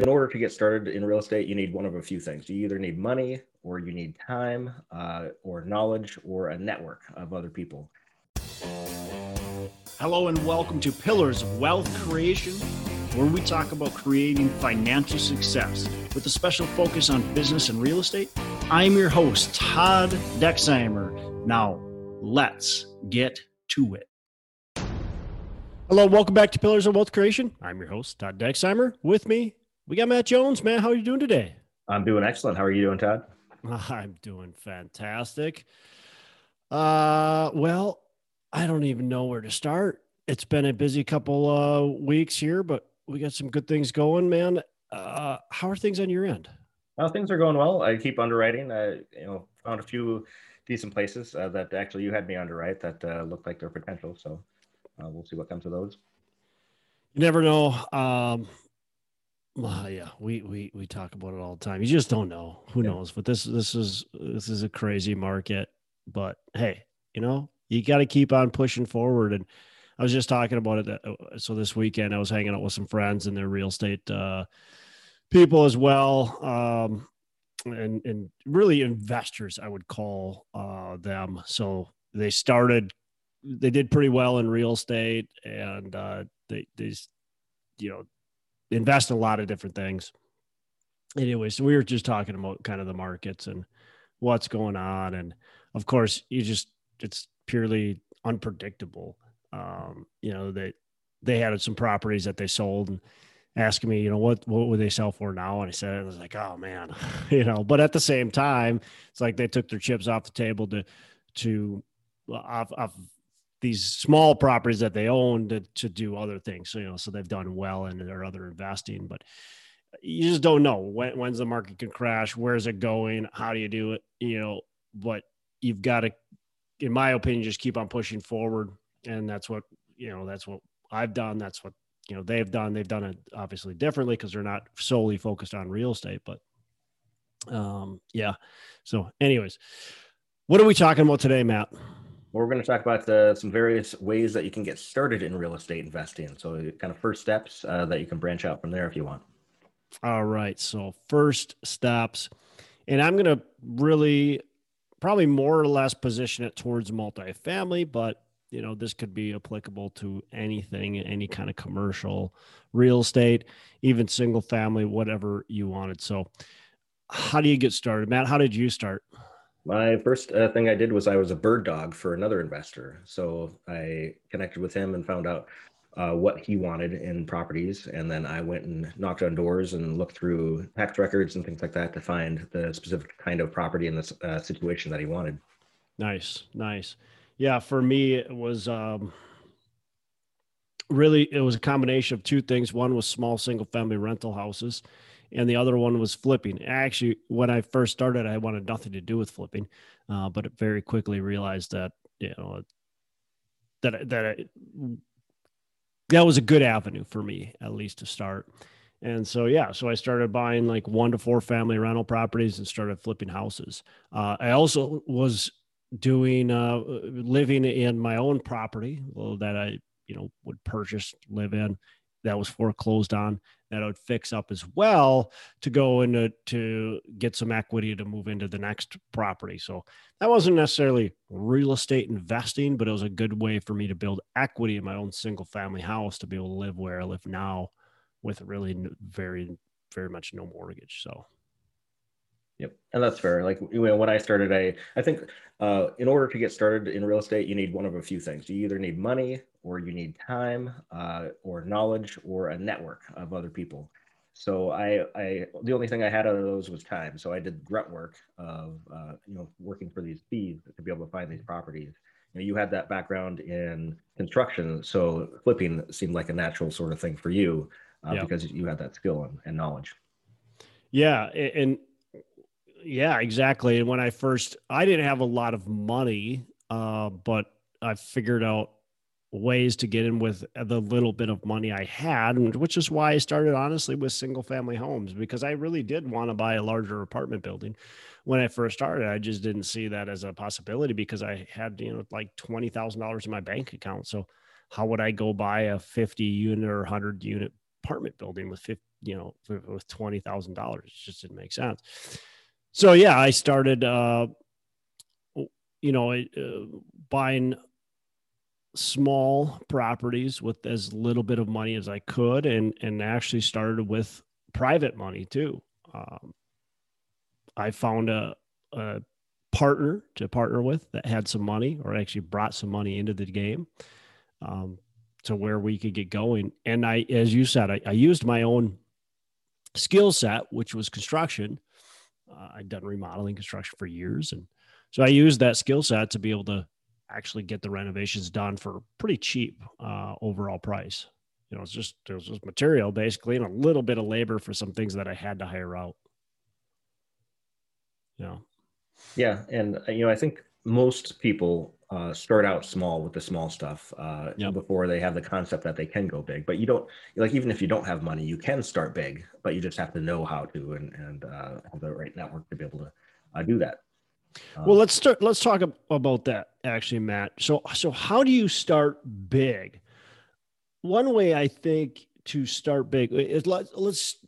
In order to get started in real estate, you need one of a few things. You either need money, or you need time, or knowledge, or a network of other people. Hello and welcome to Pillars of Wealth Creation, where we talk about creating financial success with a special focus on business and real estate. I'm your host, Todd Dexheimer. Now, let's get to it. Hello, welcome back to Pillars of Wealth Creation. I'm your host, Todd Dexheimer. With me, we got Matt Jones. Matt, how are you doing today? I'm doing excellent. How are you doing, Todd? I'm doing fantastic. Well, I don't even know where to start. It's been a busy couple weeks here, but we got some good things going, man. How are things on your end? Well, things are going well. I keep underwriting. I found a few decent places that actually you had me underwrite that look like they're potential. So we'll see what comes of those. You never know. We talk about it all the time. You just don't know. Who knows? But this is a crazy market. But hey, you got to keep on pushing forward. And I was just talking about it. So this weekend I was hanging out with some friends and their real estate people as well, and really investors, I would call them. So they did pretty well in real estate, and they invest in a lot of different things. Anyway, so we were just talking about kind of the markets and what's going on. And of course, it's purely unpredictable. They had some properties that they sold and asking me, what would they sell for now? And I said, I was like, oh man, but at the same time, it's like they took their chips off the table off these small properties that they own to do other things. So, so they've done well in their other investing, but you just don't know when's the market can crash, where's it going? How do you do it? But you've got to, in my opinion, just keep on pushing forward. And that's what I've done. That's what, they've done it obviously differently because they're not solely focused on real estate, but So anyways, what are we talking about today, Matt? Well, we're going to talk about some various ways that you can get started in real estate investing. So kind of first steps that you can branch out from there if you want. All right. So first steps, and I'm going to really probably more or less position it towards multifamily, but this could be applicable to anything, any kind of commercial real estate, even single family, whatever you wanted. So how do you get started? Matt, how did you start? My first thing I did was I was a bird dog for another investor. So I connected with him and found out what he wanted in properties. And then I went and knocked on doors and looked through tax records and things like that to find the specific kind of property in this situation that he wanted. Nice. Yeah, for me, it was a combination of two things. One was small single-family rental houses, and the other one was flipping. Actually, when I first started, I wanted nothing to do with flipping, but it very quickly realized that that was a good avenue for me, at least to start. And so, so I started buying like 1 to 4 family rental properties and started flipping houses. I also was doing living in my own property that I would purchase, live in, that was foreclosed on, that I would fix up as well to go into to get some equity to move into the next property. So that wasn't necessarily real estate investing, but it was a good way for me to build equity in my own single family house to be able to live where I live now with really very, very much no mortgage. So yep. And that's fair. Like, when I started, I think in order to get started in real estate, you need one of a few things. You either need money, or you need time, or knowledge, or a network of other people. So I the only thing I had out of those was time. So I did grunt work of, working for these thieves to be able to find these properties. You had that background in construction, so flipping seemed like a natural sort of thing for you because you had that skill and knowledge. Yeah. Yeah, exactly. And when I didn't have a lot of money, but I figured out ways to get in with the little bit of money I had, which is why I started honestly with single family homes, because I really did want to buy a larger apartment building. When I first started, I just didn't see that as a possibility because I had, like $20,000 in my bank account. So how would I go buy a 50 unit or 100 unit apartment building with you know, with $20,000. It just didn't make sense. So yeah, I started, you know, buying small properties with as little bit of money as I could, and actually started with private money too. I found a partner to partner with that had some money, or actually brought some money into the game, to where we could get going. And I, as you said, I used my own skill set, which was construction. I'd done remodeling construction for years. And so I used that skill set to be able to actually get the renovations done for pretty cheap overall price. You know, it was just material basically, and a little bit of labor for some things that I had to hire out. Yeah. Yeah. And, you know, I think most people start out small with the small stuff before they have the concept that they can go big. But you don't, like, even if you don't have money, you can start big, but you just have to know how to and have the right network to be able to do that. Well, let's talk about that actually, Matt. So how do you start big? One way I think to start big is let's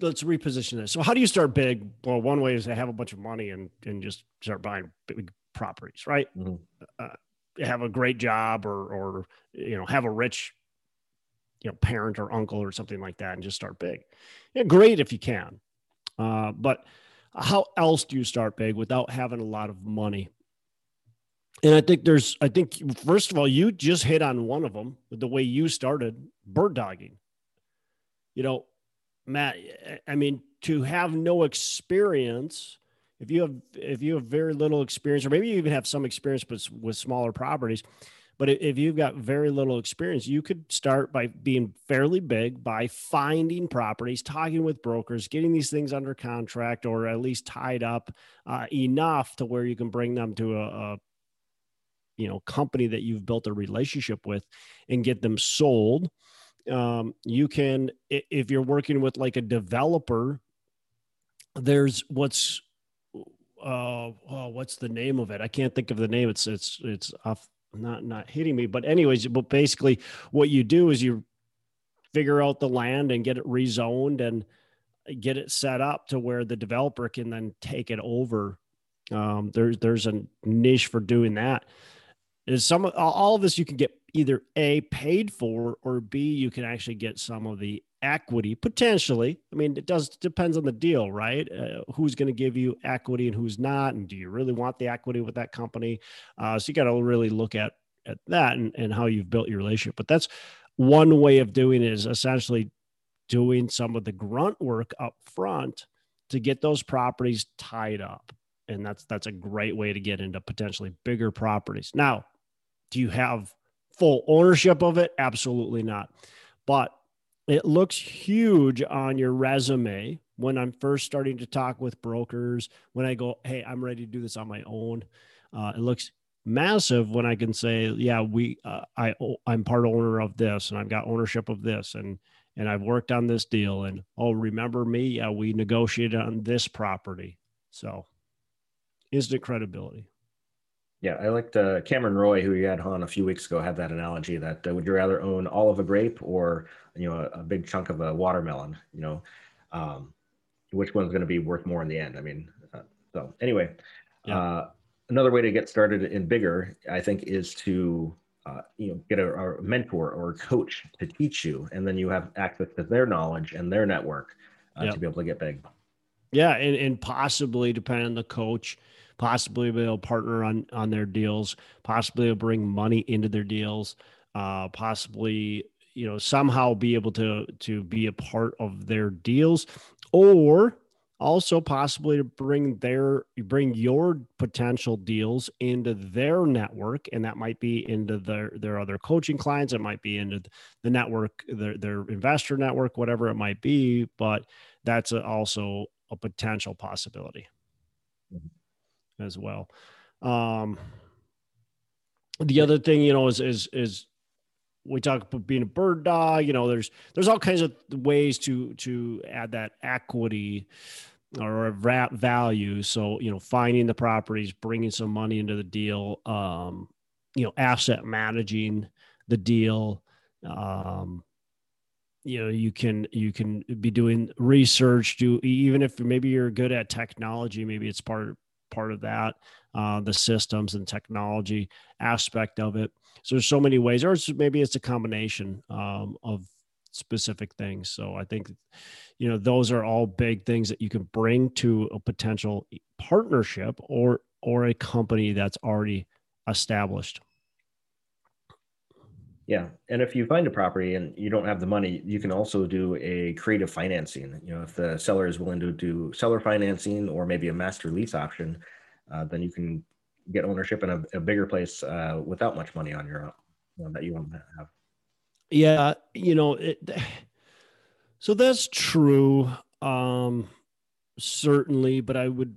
reposition this. So how do you start big? Well, one way is to have a bunch of money and just start buying big properties, right? Mm-hmm. Have a great job or, you know, have a rich, you know, parent or uncle or something like that, and just start big. Yeah, great if you can. But how else do you start big without having a lot of money? And I think first of all, you just hit on one of them with the way you started, bird dogging. You know, Matt, I mean, to have no experience, if you have very little experience, or maybe you even have some experience but with smaller properties, but if you've got very little experience, you could start by being fairly big by finding properties, talking with brokers, getting these things under contract or at least tied up enough to where you can bring them to a you know, company that you've built a relationship with and get them sold. You can, if you're working with like a developer, there's what's the name of it? I can't think of the name. It's off, not hitting me, but anyways, but basically what you do is you figure out the land and get it rezoned and get it set up to where the developer can then take it over. There's a niche for doing that. Is some, all of this you can get either A, paid for, or B, you can actually get some of the equity potentially. I mean, it depends on the deal, right? Who's going to give you equity and who's not, and do you really want the equity with that company? So you got to really look at that and how you've built your relationship. But that's one way of doing it, is essentially doing some of the grunt work up front to get those properties tied up. And that's a great way to get into potentially bigger properties. Now, do you have full ownership of it? Absolutely not. But it looks huge on your resume when I'm first starting to talk with brokers, when I go, hey, I'm ready to do this on my own. It looks massive when I can say, yeah, I'm part owner of this, and I've got ownership of this, and I've worked on this deal, and oh, remember me? Yeah, we negotiated on this property. So instant credibility. Yeah, I liked Cameron Roy, who you had on a few weeks ago, had that analogy that would you rather own all of a grape or, you know, a big chunk of a watermelon, you know, which one's going to be worth more in the end? I mean, so anyway, yeah. Another way to get started in bigger, I think, is to, you know, get a mentor or a coach to teach you, and then you have access to their knowledge and their network to be able to get big. Yeah, and possibly, depending on the coach, possibly they'll partner on their deals, possibly they'll bring money into their deals, possibly, you know, somehow be able to be a part of their deals, or also possibly to bring your potential deals into their network. And that might be into their other coaching clients. It might be into the network, their investor network, whatever it might be, but that's also a potential possibility as well. The other thing, you know, is we talk about being a bird dog. You know, there's all kinds of ways to add that equity or value. So, you know, finding the properties, bringing some money into the deal, you know, asset managing the deal, you can be doing research, even if maybe you're good at technology, maybe it's part of that, the systems and technology aspect of it. So there's so many ways, or maybe it's a combination of specific things. So I think, those are all big things that you can bring to a potential partnership or a company that's already established. Yeah. And if you find a property and you don't have the money, you can also do a creative financing. If the seller is willing to do seller financing or maybe a master lease option, then you can get ownership in a bigger place without much money on your own that you want to have. Yeah. So that's true. Certainly, but I would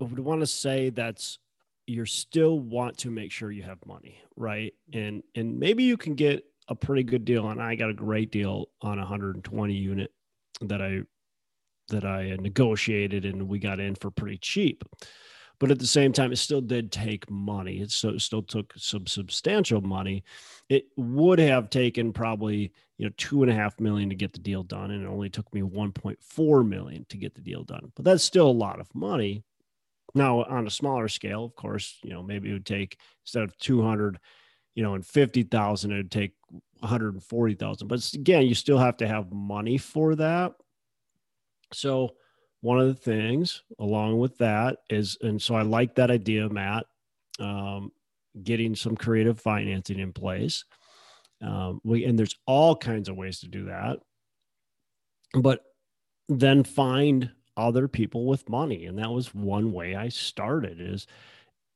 want to say that's, you still want to make sure you have money, right? And maybe you can get a pretty good deal. And I got a great deal on 120 unit that I negotiated, and we got in for pretty cheap. But at the same time, it still did take money. It still took some substantial money. It would have taken probably $2.5 million to get the deal done, and it only took me $1.4 million to get the deal done. But that's still a lot of money. Now, on a smaller scale, of course, maybe it would take, instead of 200, and 50,000, it would take 140,000. But again, you still have to have money for that. So one of the things along with that is, and so I like that idea, Matt, getting some creative financing in place. And there's all kinds of ways to do that, but then find other people with money. And that was one way I started, is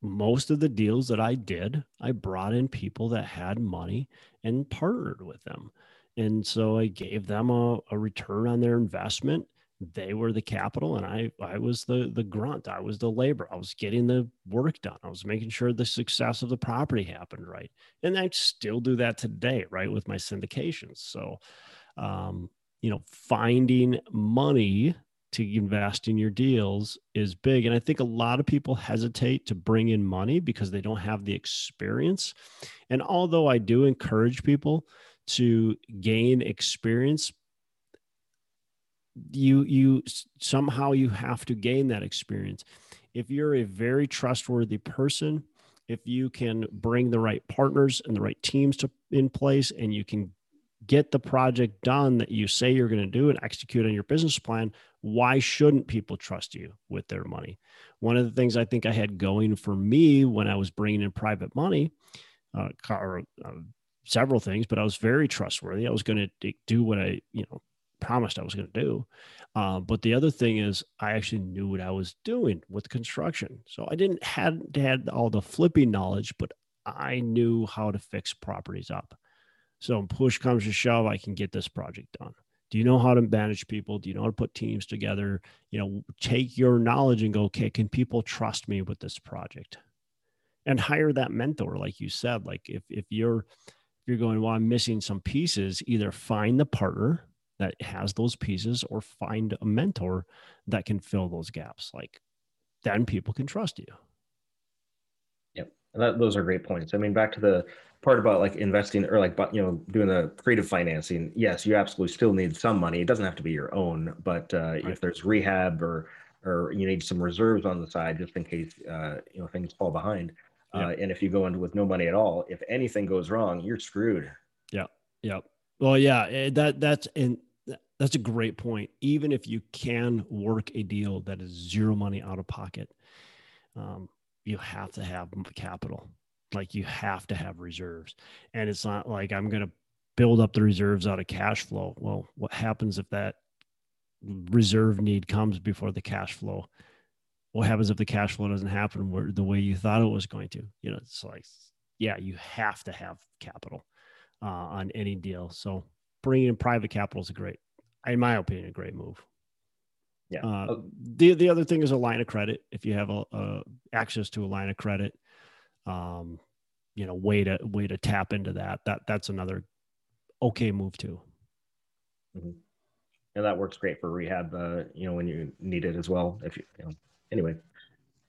most of the deals that I did, I brought in people that had money and partnered with them. And so I gave them a return on their investment. They were the capital, and I was the grunt. I was the labor. I was getting the work done. I was making sure the success of the property happened, right? And I still do that today, right, with my syndications. So, finding money to invest in your deals is big. And I think a lot of people hesitate to bring in money because they don't have the experience. And although I do encourage people to gain experience, you somehow you have to gain that experience. If you're a very trustworthy person, if you can bring the right partners and the right teams in place, and you can get the project done that you say you're going to do and execute on your business plan, why shouldn't people trust you with their money? One of the things I think I had going for me when I was bringing in private money, several things, but I was very trustworthy. I was going to do what I, promised I was going to do. But the other thing is I actually knew what I was doing with construction. So I hadn't had all the flipping knowledge, but I knew how to fix properties up. So when push comes to shove, I can get this project done. Do you know how to manage people? Do you know how to put teams together? Take your knowledge and go, okay, can people trust me with this project? And hire that mentor, like you said. Like if you're going, well, I'm missing some pieces, either find the partner that has those pieces or find a mentor that can fill those gaps. Like then people can trust you. Yep. And those are great points. I mean, back to the part about like investing or like, doing the creative financing. Yes, you absolutely still need some money. It doesn't have to be your own, but right. If there's rehab or you need some reserves on the side, just in case, things fall behind. Yeah. And if you go in with no money at all, if anything goes wrong, you're screwed. Yeah. Yeah. Well, yeah, that's a great point. Even if you can work a deal that is zero money out of pocket, you have to have capital. Like you have to have reserves, and it's not like I'm going to build up the reserves out of cash flow. Well, what happens if that reserve need comes before the cash flow? What happens if the cash flow doesn't happen the way you thought it was going to? It's like, yeah, you have to have capital on any deal. So bringing in private capital is in my opinion, a great move. Yeah. The other thing is a line of credit. If you have access to a line of credit, way to tap into that's another okay move too. Mm-hmm. And that works great for rehab, when you need it as well. If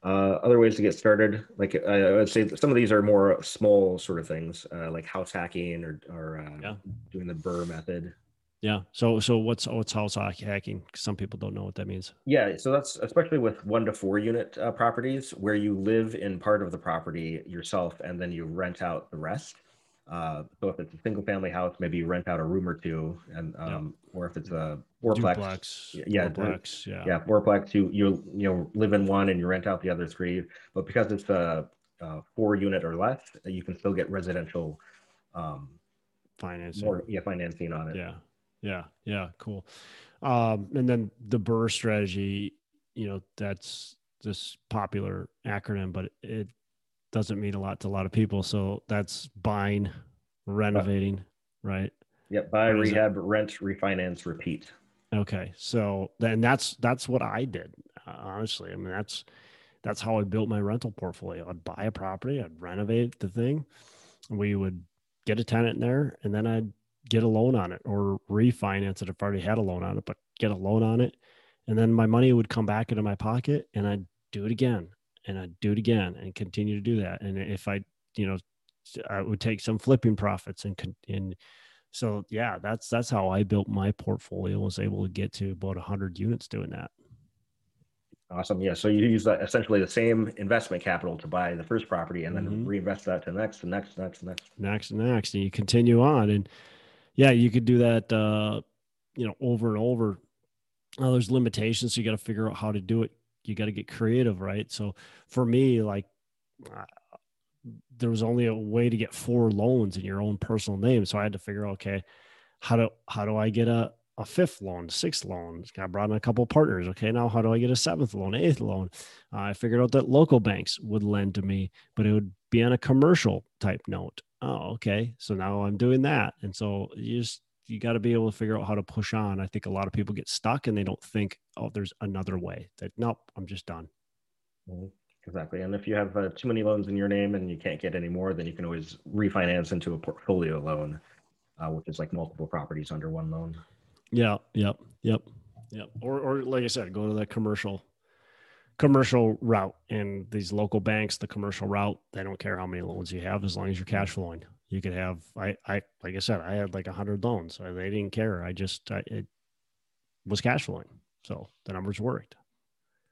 other ways to get started. Like I would say some of these are more small sort of things, like house hacking or doing the BRRRR method. Yeah. So what's house hacking? Some people don't know what that means. Yeah. So that's especially with 1 to 4 unit properties where you live in part of the property yourself and then you rent out the rest. So if it's a single family house, maybe you rent out a room or two, and or if it's a fourplex, fourplex, you live in one and you rent out the other three. But because it's a 4 unit or less, you can still get residential financing on it. Yeah, cool. And then the BRRRR strategy, that's this popular acronym, but it doesn't mean a lot to a lot of people. So that's buying, renovating, right? Yep. Buy, rehab, rent, refinance, repeat. Okay. So then that's what I did. Honestly. I mean, that's how I built my rental portfolio. I'd buy a property, I'd renovate the thing. We would get a tenant in there and then I'd get a loan on it or refinance it if I already had a loan on it, but get a loan on it. And then my money would come back into my pocket and I'd do it again. And I'd do it again and continue to do that. And if I would take some flipping profits and so, yeah, that's how I built my portfolio, was able to get to about 100 units doing that. Awesome. Yeah. So you use that, essentially the same investment capital to buy the first property and then reinvest that to next. And you continue on. And yeah, you could do that, over and over. Now, there's limitations. So you got to figure out how to do it. You got to get creative, right? So for me, there was only a way to get 4 loans in your own personal name. So I had to figure out, okay, how do I get a 5th loan, 6th loan? I brought in a couple of partners. Okay, now how do I get a 7th loan, 8th loan? I figured out that local banks would lend to me, but it would be on a commercial type note. Oh, okay. So now I'm doing that. And so you got to be able to figure out how to push on. I think a lot of people get stuck and they don't think, oh, there's another way. That nope, I'm just done. Exactly. And if you have too many loans in your name and you can't get any more, then you can always refinance into a portfolio loan, which is like multiple properties under one loan. Yeah. Yep. Or like I said, go to that commercial route, and these local banks, the commercial route, they don't care how many loans you have, as long as you're cash flowing. You could have, like I said, I had like 100 loans. So they didn't care. It was cash flowing. So the numbers worked.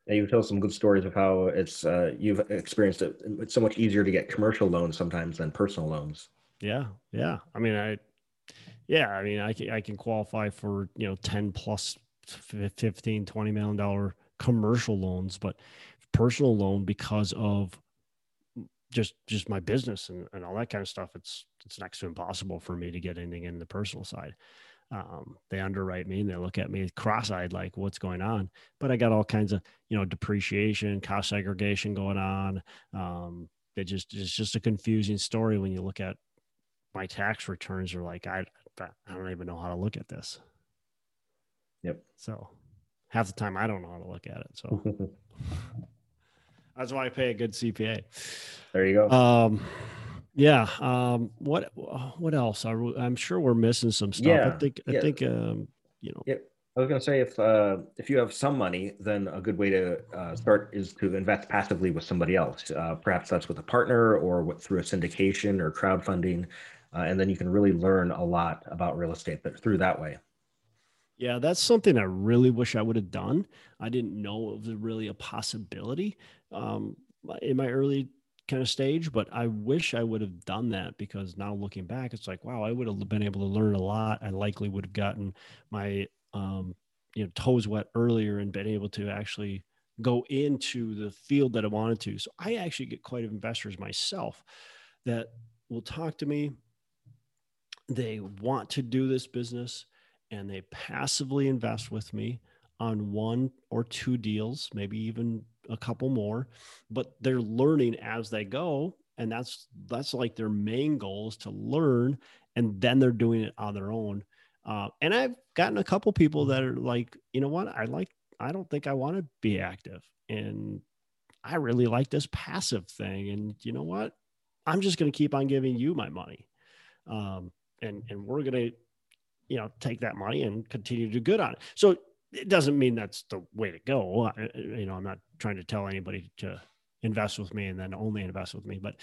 Yeah, you tell some good stories of how it's, you've experienced it. It's so much easier to get commercial loans sometimes than personal loans. Yeah. I can qualify for, 10 plus $15, $20 million commercial loans, but personal loan, because of just my business and all that kind of stuff, it's next to impossible for me to get anything in the personal side. They underwrite me and they look at me cross-eyed, like what's going on, but I got all kinds of, depreciation, cost segregation going on. It's just a confusing story. When you look at my tax returns, are like, I don't even know how to look at this. Yep. So half the time I don't know how to look at it. So that's why I pay a good CPA. There you go. What else? I'm sure we're missing some stuff. Yeah. I think. Yeah. I was going to say, if you have some money, then a good way to start is to invest passively with somebody else. Perhaps that's with a partner or through a syndication or crowdfunding. And then you can really learn a lot about real estate through that way. Yeah, that's something I really wish I would have done. I didn't know it was really a possibility in my early kind of stage, but I wish I would have done that, because now looking back, it's like, wow, I would have been able to learn a lot. I likely would have gotten my toes wet earlier and been able to actually go into the field that I wanted to. So I actually get quite investors myself that will talk to me. They want to do this business, and they passively invest with me on 1 or 2 deals, maybe even a couple more, but they're learning as they go. And that's like their main goal, is to learn. And then they're doing it on their own. And I've gotten a couple people that are like, you know what? I don't think I want to be active, and I really like this passive thing. And you know what? I'm just going to keep on giving you my money. And we're going to, take that money and continue to do good on it. So it doesn't mean that's the way to go. I'm not trying to tell anybody to invest with me and then only invest with me, but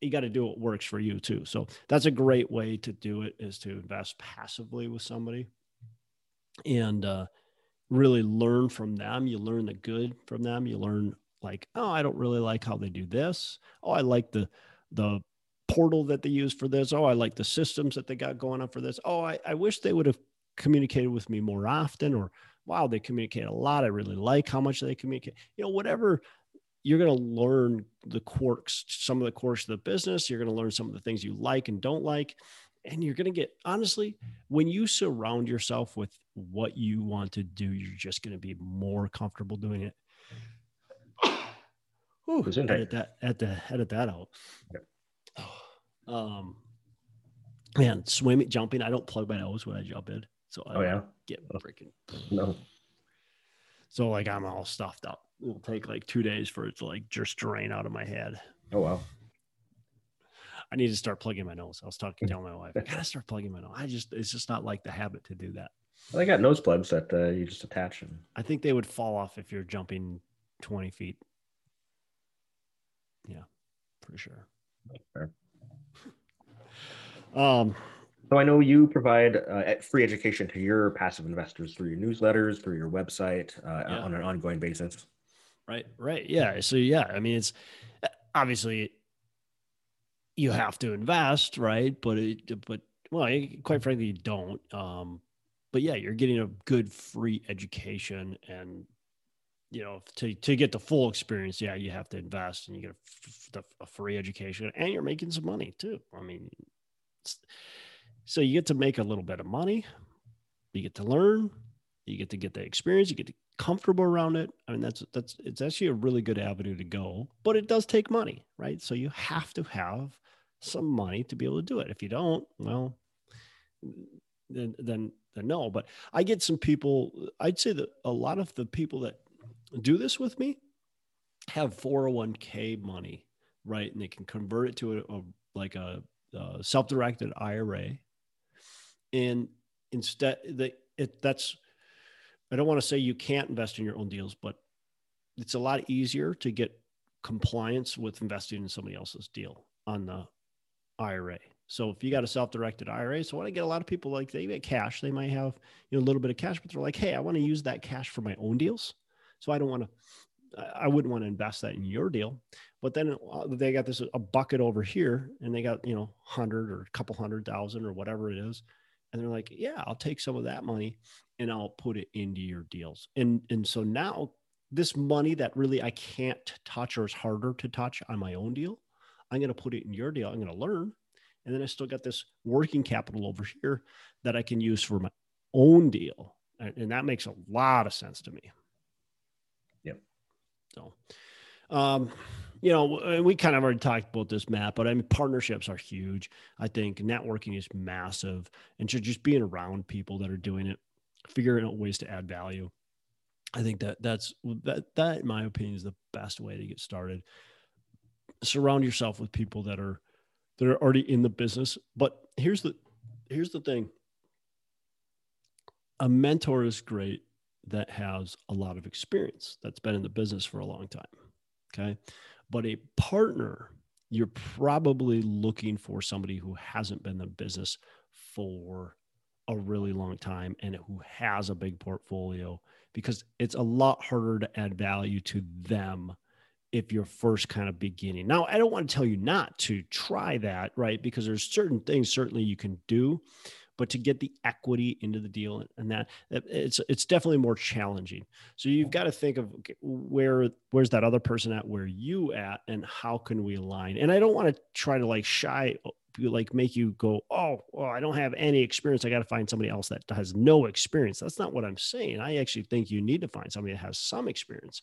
you got to do what works for you too. So that's a great way to do it, is to invest passively with somebody and really learn from them. You learn the good from them. You learn like, oh, I don't really like how they do this. Oh, I like the portal that they use for this. Oh, I like the systems that they got going on for this. Oh, I wish they would have communicated with me more often, or wow, they communicate a lot. I really like how much they communicate, you know, whatever. You're going to learn the quirks, some of the quirks of the business. You're going to learn some of the things you like and don't like. And you're going to get, honestly, when you surround yourself with what you want to do, you're just going to be more comfortable doing it. Ooh, edit that out. Yeah. Man, swimming, jumping. I don't plug my nose when I jump in. So I get freaking. No. So like I'm all stuffed up. It'll take like 2 days for it to like just drain out of my head. Oh, wow. I need to start plugging my nose. I was telling my wife, I gotta start plugging my nose. It's just not like the habit to do that. Well, they got nose plugs that you just attach them. I think they would fall off if you're jumping 20 feet. Yeah, pretty sure. Fair. So I know you provide free education to your passive investors through your newsletters, through your website on an ongoing basis. Right. Yeah. So, I mean, it's obviously you have to invest, right? But quite frankly, you don't. But yeah, you're getting a good free education, and, you know, to get the full experience, you have to invest, and you get a free education, and you're making some money too. I mean, so you get to make a little bit of money, you get to learn, you get to get the experience, you get to comfortable around it. I mean, it's actually a really good avenue to go, but it does take money, right? So you have to have some money to be able to do it. If you don't, well, then no. But I get some people, I'd say that a lot of the people that do this with me have 401k money, right? And they can convert it to a self-directed IRA. And instead I don't want to say you can't invest in your own deals, but it's a lot easier to get compliance with investing in somebody else's deal on the IRA. So if you got a self-directed IRA, so when I get a lot of people, like they get cash, they might have, you know, a little bit of cash, but they're like, hey, I want to use that cash for my own deals. So I wouldn't want to invest that in your deal. But then they got a bucket over here, and they got, you know, 100 or a couple 100,000 or whatever it is. And they're like, yeah, I'll take some of that money and I'll put it into your deals. And so now this money that really I can't touch, or is harder to touch on my own deal, I'm going to put it in your deal. I'm going to learn. And then I still got this working capital over here that I can use for my own deal. And that makes a lot of sense to me. Yep. So, you know, we kind of already talked about this, Matt, but I mean, partnerships are huge. I think networking is massive, and just being around people that are doing it, figuring out ways to add value. I think that in my opinion is the best way to get started. Surround yourself with people that are already in the business. But here's the thing. A mentor is great that has a lot of experience, that's been in the business for a long time. Okay. But a partner, you're probably looking for somebody who hasn't been in the business for a really long time and who has a big portfolio, because it's a lot harder to add value to them if you're first kind of beginning. Now, I don't want to tell you not to try that, right? Because there's certain things certainly you can do, but to get the equity into the deal and that, it's definitely more challenging. So you've got to think of where's that other person at, where you at, and how can we align? And I don't want to try to make you go, oh, well, I don't have any experience, I got to find somebody else that has no experience. That's not what I'm saying. I actually think you need to find somebody that has some experience.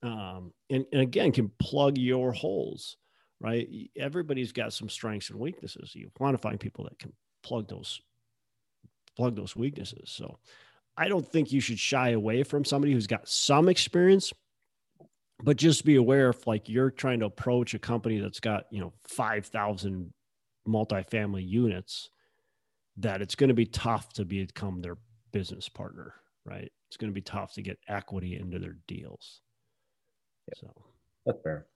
And again, can plug your holes, right? Everybody's got some strengths and weaknesses. You want to find people that can plug those weaknesses. So I don't think you should shy away from somebody who's got some experience, but just be aware if like you're trying to approach a company that's got, you know, 5,000 multifamily units, that it's going to be tough to become their business partner, right? It's going to be tough to get equity into their deals. Yep. So that's fair.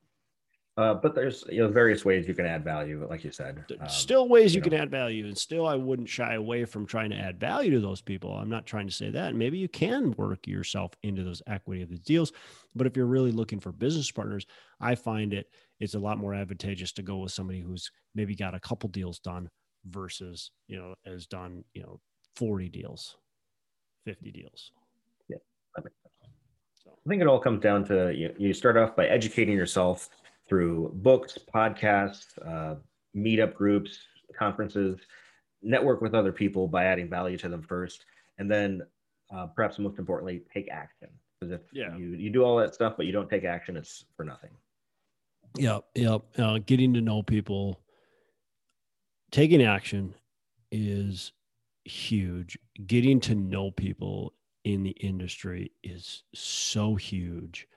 But there's various ways you can add value, like you said. Still ways you can add value, and still I wouldn't shy away from trying to add value to those people. I'm not trying to say that. Maybe you can work yourself into those equity of the deals, but if you're really looking for business partners, I find it's a lot more advantageous to go with somebody who's maybe got a couple deals done versus, has done, 40 deals, 50 deals. Yeah, that makes sense. So I think it all comes down to you start off by educating yourself through books, podcasts, meetup groups, conferences, network with other people by adding value to them first. And then perhaps most importantly, take action. Because if you do all that stuff, but you don't take action, it's for nothing. Yep. Getting to know people, taking action is huge. Getting to know people in the industry is so huge.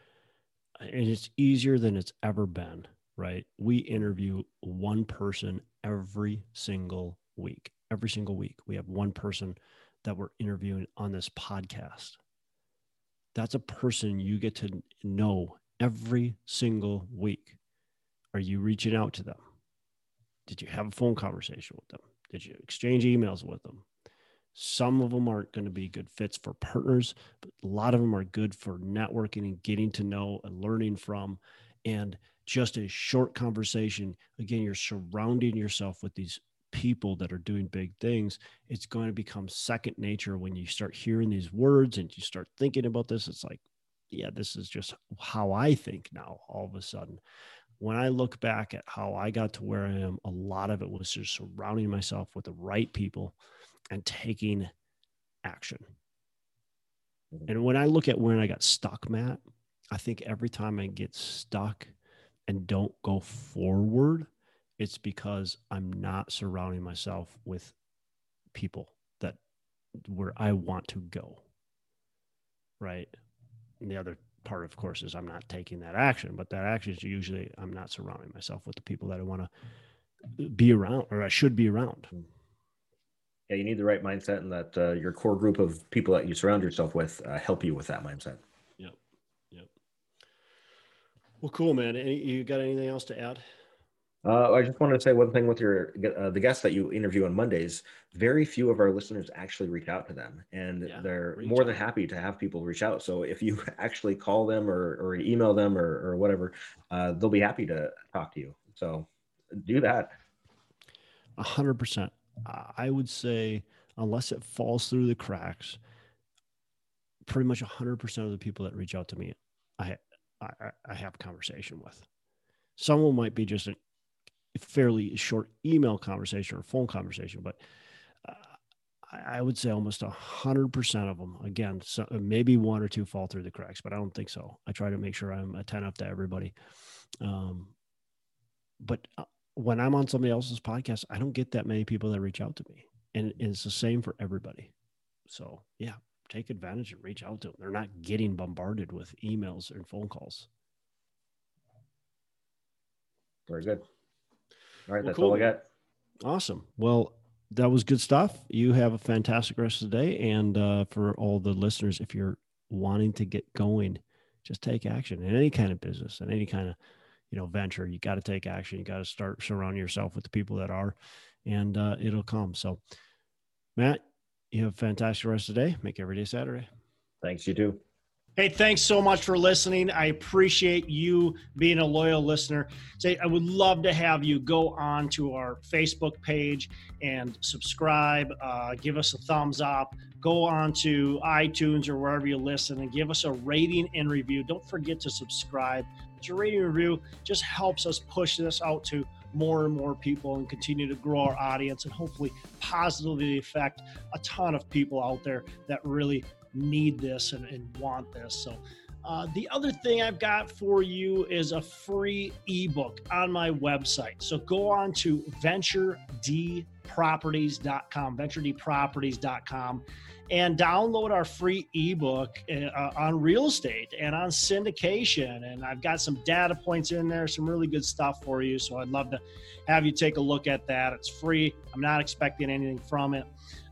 And it's easier than it's ever been, right? We interview one person every single week. We have one person that we're interviewing on this podcast. That's a person you get to know every single week. Are you reaching out to them? Did you have a phone conversation with them? Did you exchange emails with them? Some of them aren't going to be good fits for partners, but a lot of them are good for networking and getting to know and learning from. And just a short conversation, again, you're surrounding yourself with these people that are doing big things. It's going to become second nature when you start hearing these words and you start thinking about this. It's like, yeah, this is just how I think now all of a sudden. When I look back at how I got to where I am, a lot of it was just surrounding myself with the right people and taking action. And when I look at when I got stuck, Matt, I think every time I get stuck and don't go forward, it's because I'm not surrounding myself with people that where I want to go, right? And the other part, of course, is I'm not taking that action, but that action is usually I'm not surrounding myself with the people that I want to be around or I should be around. Yeah, you need the right mindset, and that your core group of people that you surround yourself with help you with that mindset. Yep. Well, cool, man. You got anything else to add? I just wanted to say one thing with your the guests that you interview on Mondays. Very few of our listeners actually reach out to them, and they're more than happy to have people reach out. So if you actually call them or email them or whatever, they'll be happy to talk to you. So do that. 100%. I would say, unless it falls through the cracks, pretty much 100% of the people that reach out to me, I have a conversation with. Someone might be just a fairly short email conversation or phone conversation, but I would say almost 100% of them. Again, so maybe one or two fall through the cracks, but I don't think so. I try to make sure I'm attentive to everybody. When I'm on somebody else's podcast, I don't get that many people that reach out to me. And it's the same for everybody. So yeah, take advantage and reach out to them. They're not getting bombarded with emails and phone calls. Very good. All right, that's all I got. Awesome. Well, that was good stuff. You have a fantastic rest of the day. And for all the listeners, if you're wanting to get going, just take action in any kind of business, in any kind of venture. You got to take action. You got to start surrounding yourself with the people that are, and it'll come. So Matt, you have a fantastic rest of the day. Make every day Saturday. Thanks. You too. Hey, thanks so much for listening. I appreciate you being a loyal listener. I would love to have you go on to our Facebook page and subscribe, give us a thumbs up, go on to iTunes or wherever you listen and give us a rating and review. Don't forget to subscribe. Your rating and review just helps us push this out to more and more people and continue to grow our audience and hopefully positively affect a ton of people out there that really need this and want this. So the other thing I've got for you is a free ebook on my website. So go on to ventured.com, ventured.com, and download our free ebook on real estate and on syndication. And I've got some data points in there, some really good stuff for you. So I'd love to have you take a look at that. It's free. I'm not expecting anything from it.